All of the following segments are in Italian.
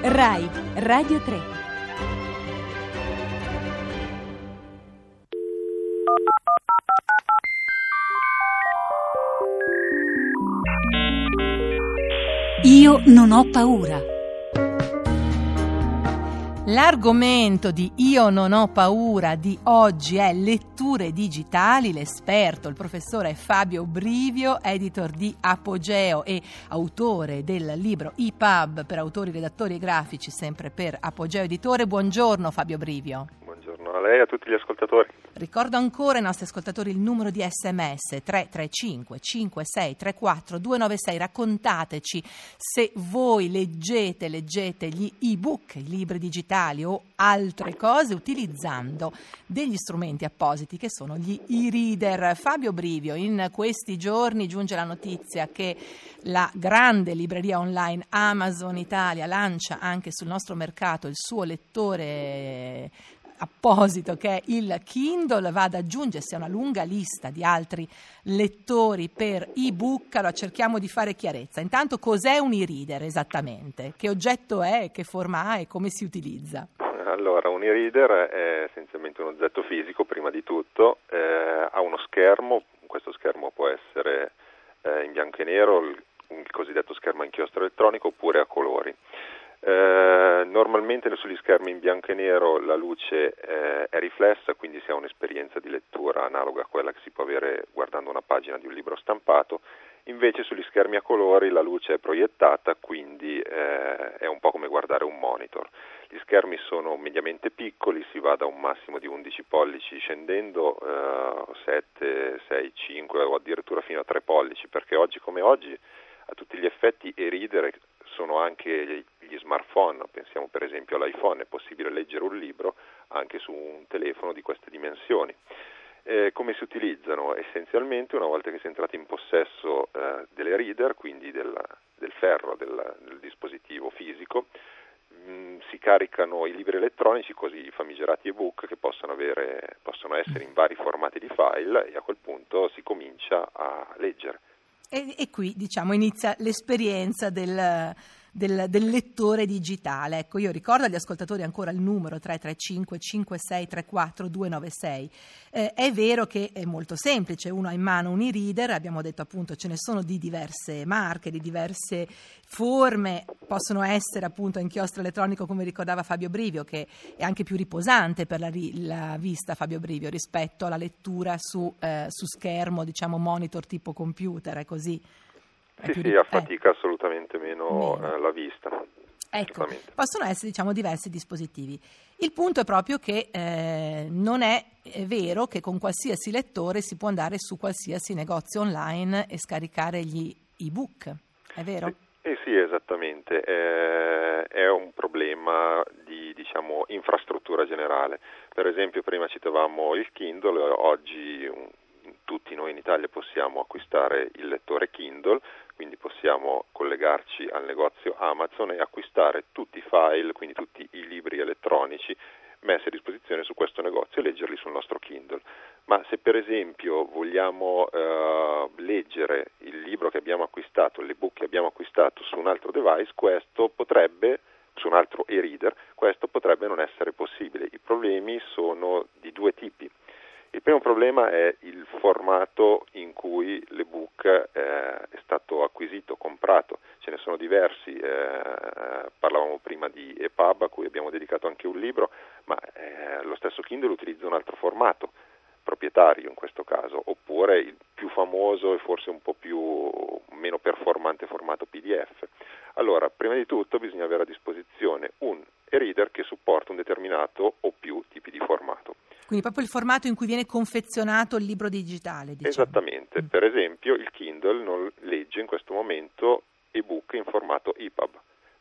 Rai Radio 3. Io non ho paura. L'argomento di Io non ho paura di oggi è letture digitali. L'esperto, il professore Fabio Brivio, editor di Apogeo e autore del libro EPUB per autori, redattori e grafici, sempre per Apogeo Editore. Buongiorno Fabio Brivio. Buongiorno a lei e a tutti gli ascoltatori. Ricordo ancora ai nostri ascoltatori il numero di sms 335 5634 296. Raccontateci se voi leggete gli ebook, i libri digitali o altre cose utilizzando degli strumenti appositi che sono gli e-reader. Fabio Brivio, in questi giorni giunge la notizia che la grande libreria online Amazon Italia lancia anche sul nostro mercato il suo lettore apposito che è il Kindle, va ad aggiungersi a una lunga lista di altri lettori per ebook. Allora cerchiamo di fare chiarezza. Intanto cos'è un e-reader esattamente? Che oggetto è? Che forma ha e come si utilizza? Allora, un e-reader è essenzialmente un oggetto fisico prima di tutto, ha uno schermo, questo schermo può essere in bianco e nero, il cosiddetto schermo a inchiostro elettronico, oppure a colori. Normalmente sugli schermi in bianco e nero la luce è riflessa, quindi si ha un'esperienza di lettura analoga a quella che si può avere guardando una pagina di un libro stampato. Invece sugli schermi a colori la luce è proiettata, quindi è un po' come guardare un monitor. Gli schermi sono mediamente piccoli, si va da un massimo di 11 pollici scendendo 7, 6, 5 o addirittura fino a 3 pollici, perché oggi come oggi a tutti gli effetti e-reader sono anche gli smartphone. Pensiamo per esempio all'iPhone, è possibile leggere un libro anche su un telefono di queste dimensioni. Come si utilizzano? Essenzialmente una volta che si è entrati in possesso delle reader, quindi del ferro, del dispositivo fisico, si caricano i libri elettronici, così i famigerati ebook, che possono essere in vari formati di file, e a quel punto si comincia a leggere. E qui diciamo inizia l'esperienza del lettore digitale. Ecco, io ricordo agli ascoltatori ancora il numero 335 5634 296. È vero che è molto semplice, uno ha in mano un e-reader, abbiamo detto appunto ce ne sono di diverse marche, di diverse forme, possono essere appunto inchiostro elettronico come ricordava Fabio Brivio, che è anche più riposante per la vista, Fabio Brivio, rispetto alla lettura su schermo, diciamo monitor tipo computer, è così? Sì, affatica assolutamente meno. La vista. Ecco, possono essere diciamo diversi dispositivi. Il punto è proprio che non è vero che con qualsiasi lettore si può andare su qualsiasi negozio online e scaricare gli ebook, è vero? Sì, esattamente, è un problema di infrastruttura generale. Per esempio prima citavamo il Kindle, oggi tutti noi in Italia possiamo acquistare il lettore Kindle, quindi possiamo collegarci al negozio Amazon e acquistare tutti i file, quindi tutti i libri elettronici messi a disposizione su questo negozio e leggerli sul nostro Kindle. Ma se per esempio vogliamo leggere il libro che abbiamo acquistato, l'ebook che abbiamo acquistato su un altro device, su un altro e-reader, questo potrebbe non essere possibile. I problemi sono di due tipi. Il primo problema è il formato in cui l'ebook è stato acquisito, comprato. Ce ne sono diversi, parlavamo prima di EPUB a cui abbiamo dedicato anche un libro, ma lo stesso Kindle utilizza un altro formato, proprietario in questo caso, oppure il più famoso e forse un po' meno performante formato PDF. Allora, prima di tutto bisogna avere a disposizione un e-reader che supporta un determinato o più tipi di formato. Quindi proprio il formato in cui viene confezionato il libro digitale, diciamo. Esattamente, per esempio il Kindle non legge in questo momento ebook in formato EPUB.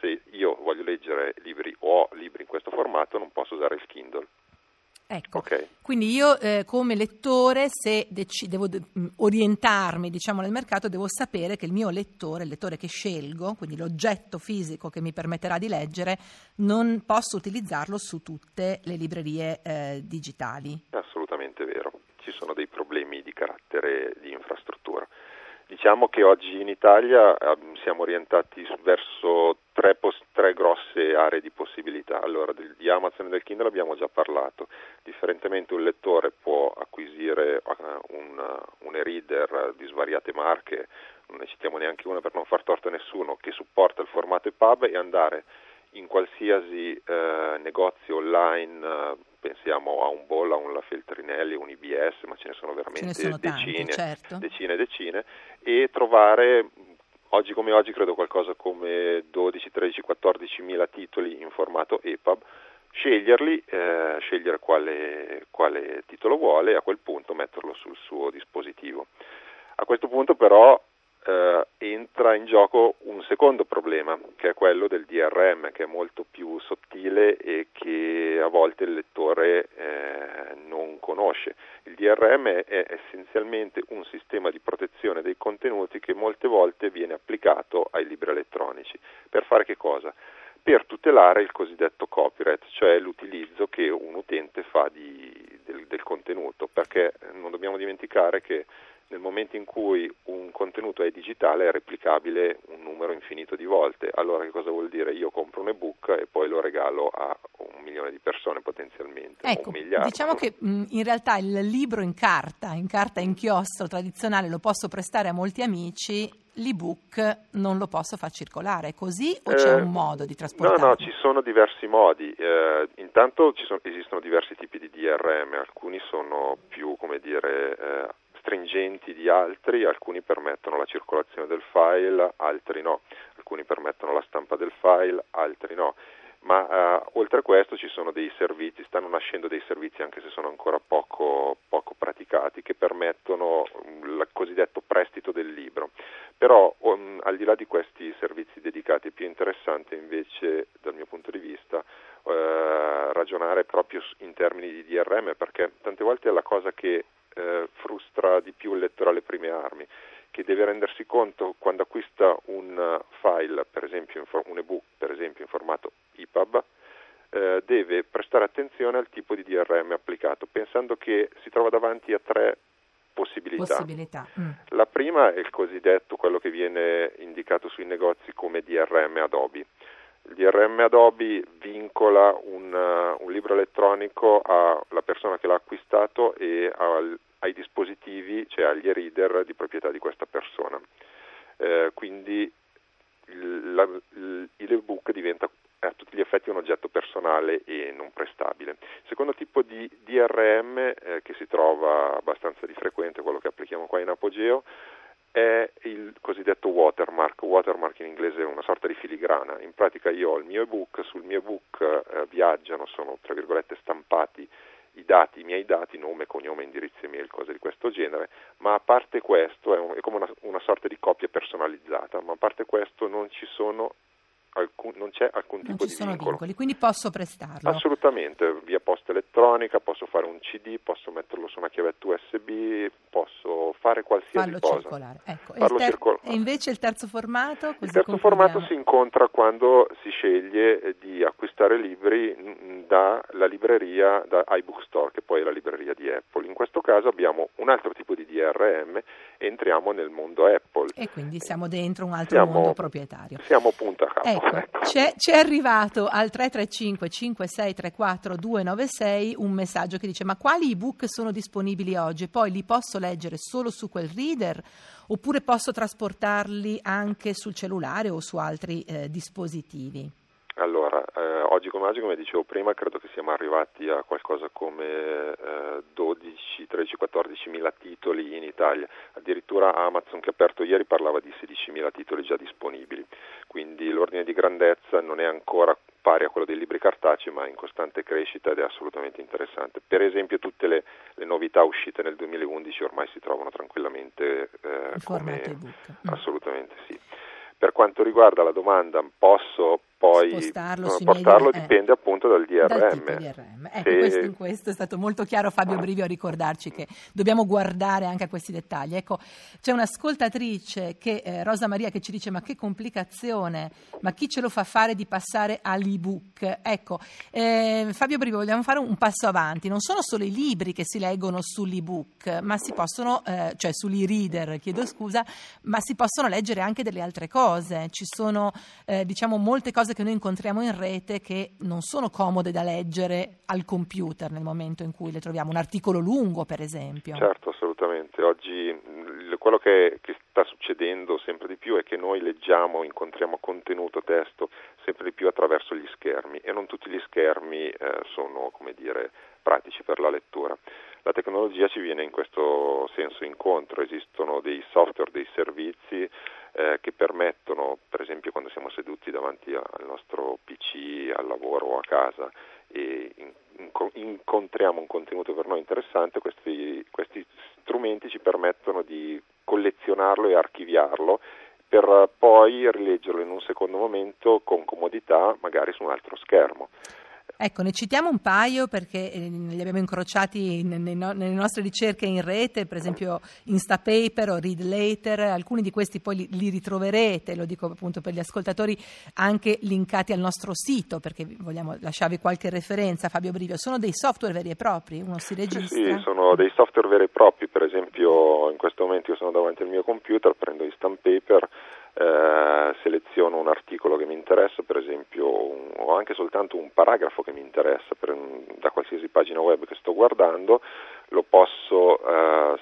Se io voglio leggere libri o ho libri in questo formato non posso usare il Kindle. Ecco, okay. Quindi io come lettore, se devo orientarmi nel mercato, devo sapere che il mio lettore, il lettore che scelgo, quindi l'oggetto fisico che mi permetterà di leggere, non posso utilizzarlo su tutte le librerie digitali. Assolutamente vero, ci sono dei problemi di carattere di infrastruttura. Diciamo che oggi in Italia siamo orientati verso tre grosse aree di possibilità. Allora, di Amazon e del Kindle abbiamo già parlato. Differentemente, un lettore può acquisire un e-reader di svariate marche, non ne citiamo neanche una per non far torto a nessuno, che supporta il formato EPUB e andare in qualsiasi negozio online, pensiamo a un Bolla, un La Feltrinelli, un IBS, ma ce ne sono veramente decine e decine, e trovare oggi come oggi credo qualcosa come 12, 13, 14 mila titoli in formato EPUB, scegliere quale titolo vuole e a quel punto metterlo sul suo dispositivo. A questo punto però entra in gioco un secondo problema, che è quello del DRM, che è molto più sottile e che a volte il lettore non conosce. Il DRM è essenzialmente un sistema di protezione dei contenuti che molte volte viene applicato ai libri elettronici. Per fare che cosa? Per tutelare il cosiddetto copyright, cioè l'utilizzo che un utente fa del contenuto, perché non dobbiamo dimenticare che nel momento in cui un contenuto è digitale è replicabile un numero infinito di volte. Allora che cosa vuol dire? Io compro un ebook e poi lo regalo a 1 milione di persone potenzialmente, ecco, 1 miliardo. Diciamo che in realtà il libro in carta inchiostro tradizionale lo posso prestare a molti amici, l'ebook non lo posso far circolare, così o c'è un modo di trasportarlo? No, ci sono diversi modi. Intanto esistono diversi tipi di DRM, alcuni sono più, stringenti di altri, alcuni permettono la circolazione del file, altri no, alcuni permettono la stampa del file, altri no, ma oltre a questo ci sono dei servizi, stanno nascendo dei servizi anche se sono ancora poco praticati, che permettono il cosiddetto prestito del libro, però al di là di questi servizi dedicati è più interessante invece dal mio punto di vista ragionare proprio in termini di DRM, perché tante volte è la cosa che frustra di più il lettore alle prime armi, che deve rendersi conto quando acquista un file, per esempio un ebook per esempio in formato EPUB, deve prestare attenzione al tipo di DRM applicato, pensando che si trova davanti a tre possibilità. La prima è il cosiddetto, quello che viene indicato sui negozi come DRM Adobe. Il DRM Adobe vincola un libro elettronico alla persona che l'ha acquistato e ai dispositivi, cioè agli e-reader di proprietà di questa persona. Quindi l'ebook diventa a tutti gli effetti un oggetto personale e non prestabile. Il secondo tipo di DRM, che si trova abbastanza di frequente, quello che applichiamo qua in Apogeo, è il cosiddetto watermark in inglese è una sorta di filigrana. In pratica io ho il mio ebook, sul mio ebook viaggiano, sono tra virgolette stampati i miei dati, nome, cognome, indirizzo email, cose di questo genere, ma a parte questo è come una sorta di copia personalizzata, ma a parte questo non ci sono alcun tipo di vincolo. Vincoli, quindi posso prestarlo? Assolutamente, via posta elettronica, posso fare un CD, posso metterlo su una chiavetta USB, posso fare qualsiasi cosa. Circolare. Ecco. E invece il terzo formato? Il terzo formato si incontra quando si sceglie di acquistare libri dalla libreria, da iBookstore, che poi è la libreria di Apple. In questo caso abbiamo un altro tipo di DRM e entriamo nel mondo Apple. E quindi siamo dentro un altro mondo proprietario. Siamo punta a capo. Ecco, c'è arrivato al 335 5634 296 un messaggio che dice: ma quali ebook sono disponibili oggi? Poi li posso leggere solo su quel reader oppure posso trasportarli anche sul cellulare o su altri dispositivi? Allora, oggi come oggi, come dicevo prima, credo che siamo arrivati a qualcosa come 12, 13, 14 mila titoli in Italia. Addirittura Amazon, che ha aperto ieri, parlava di 16 mila titoli già disponibili. Quindi l'ordine di grandezza non è ancora pari a quello dei libri cartacei, ma è in costante crescita ed è assolutamente interessante. Per esempio tutte le novità uscite nel 2011 ormai si trovano tranquillamente come ebook. Assolutamente sì. Per quanto riguarda la domanda, posso poi portarlo dipende appunto dal DRM. Dal DRM. Ecco, questo è stato molto chiaro Fabio Brivio a ricordarci che dobbiamo guardare anche a questi dettagli. Ecco, c'è un'ascoltatrice che Rosa Maria che ci dice ma che complicazione, ma chi ce lo fa fare di passare all'ebook? Ecco, Fabio Brivio, vogliamo fare un passo avanti, non sono solo i libri che si leggono sull'ebook, ma si possono, cioè sull'e-reader, chiedo scusa, ma si possono leggere anche delle altre cose. Ci sono diciamo molte cose che noi incontriamo in rete che non sono comode da leggere al computer nel momento in cui le troviamo, un articolo lungo per esempio. Certo, assolutamente. Oggi quello che sta succedendo sempre di più è che noi leggiamo, incontriamo contenuto, testo sempre di più attraverso gli schermi, e non tutti gli schermi sono, come dire, pratici per la lettura. La tecnologia ci viene in questo senso incontro, esistono dei software, dei servizi che permettono, per esempio quando siamo seduti davanti al nostro PC, al lavoro o a casa e incontriamo un contenuto per noi interessante, questi strumenti ci permettono di collezionarlo e archiviarlo per poi rileggerlo in un secondo momento con comodità, magari su un altro schermo. Ecco, ne citiamo un paio perché li abbiamo incrociati nelle nostre ricerche in rete, per esempio Instapaper o Read Later, alcuni di questi poi li ritroverete, lo dico appunto per gli ascoltatori, anche linkati al nostro sito, perché vogliamo lasciarvi qualche referenza. Fabio Brivio, sono dei software veri e propri? Uno si registra? Sì, sono dei software veri e propri, per esempio in questo momento io sono davanti al mio computer, prendo Instapaper, seleziono un articolo che mi interessa, per esempio, o anche soltanto un paragrafo che mi interessa da qualsiasi pagina web che sto guardando, lo posso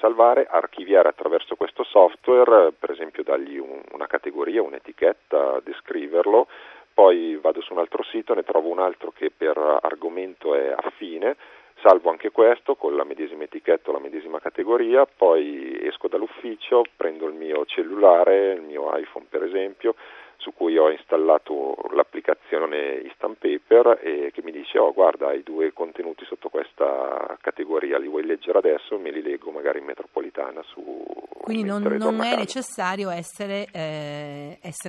salvare, archiviare attraverso questo software, per esempio dargli una categoria, un'etichetta, descriverlo, poi vado su un altro sito, ne trovo un altro che per argomento è affine, salvo anche questo con la medesima etichetta, la medesima categoria, poi esco dall'ufficio, prendo il mio cellulare, il mio iPhone per esempio, su cui ho installato l'applicazione Instapaper e che mi dice guarda, hai due contenuti sotto questa categoria, li vuoi leggere adesso? Me li leggo magari in metropolitana su. Quindi non è necessario essere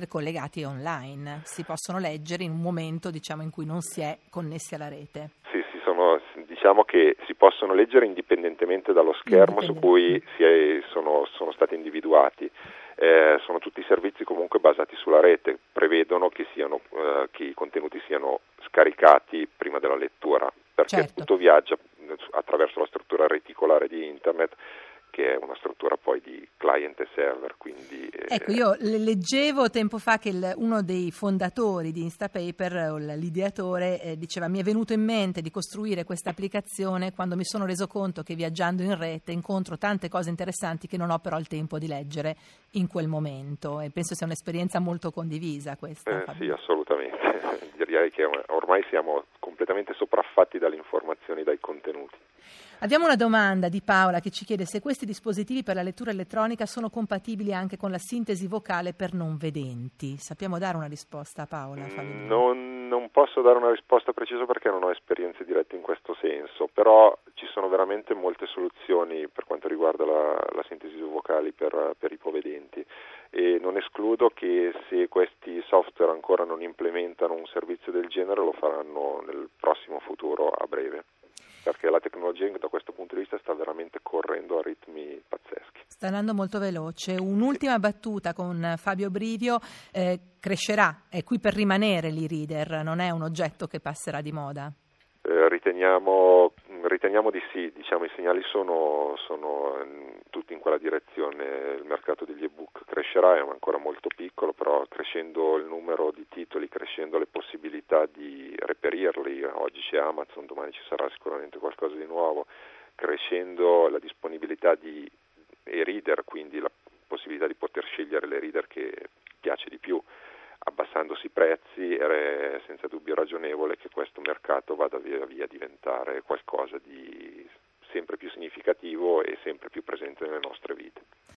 collegati online, si possono leggere in un momento diciamo in cui non si è connessi alla rete. Sì, diciamo che si possono leggere indipendentemente dallo schermo su cui sono stati individuati. Sono tutti servizi comunque basati sulla rete, prevedono che i contenuti siano scaricati prima della lettura, perché tutto viaggia attraverso la struttura reticolare di Internet, che è una struttura poi di client e server, quindi... Ecco, io leggevo tempo fa che uno dei fondatori di Instapaper, l'ideatore, diceva mi è venuto in mente di costruire questa applicazione quando mi sono reso conto che viaggiando in rete incontro tante cose interessanti che non ho però il tempo di leggere in quel momento, e penso sia un'esperienza molto condivisa questa. Sì, assolutamente, direi che ormai siamo completamente sopraffatti dalle informazioni, dai contenuti. Abbiamo una domanda di Paola che ci chiede se questi dispositivi per la lettura elettronica sono compatibili anche con la sintesi vocale per non vedenti. Sappiamo dare una risposta a Paola? Non posso dare una risposta precisa perché non ho esperienze dirette in questo senso, però ci sono veramente molte soluzioni per quanto riguarda la sintesi vocale per ipovedenti, e non escludo che se questi software ancora non implementano un servizio del genere lo faranno nel prossimo futuro a breve. Perché la tecnologia da questo punto di vista sta veramente correndo a ritmi pazzeschi. Sta andando molto veloce. Un'ultima battuta con Fabio Brivio. Crescerà, è qui per rimanere l'e-reader, non è un oggetto che passerà di moda? Riteniamo di sì, diciamo i segnali sono tutti in quella direzione. Il mercato degli ebook crescerà, è ancora molto piccolo, però crescendo il numero di titoli, crescendo le possibilità di reperirli, oggi c'è Amazon, domani ci sarà sicuramente qualcosa di nuovo, crescendo la disponibilità di e-reader, quindi la possibilità di poter scegliere l'e-reader che piace di più, abbassandosi i prezzi, è senza dubbio ragionevole che questo mercato vada via via a diventare qualcosa di sempre più significativo e sempre più presente nelle nostre vite.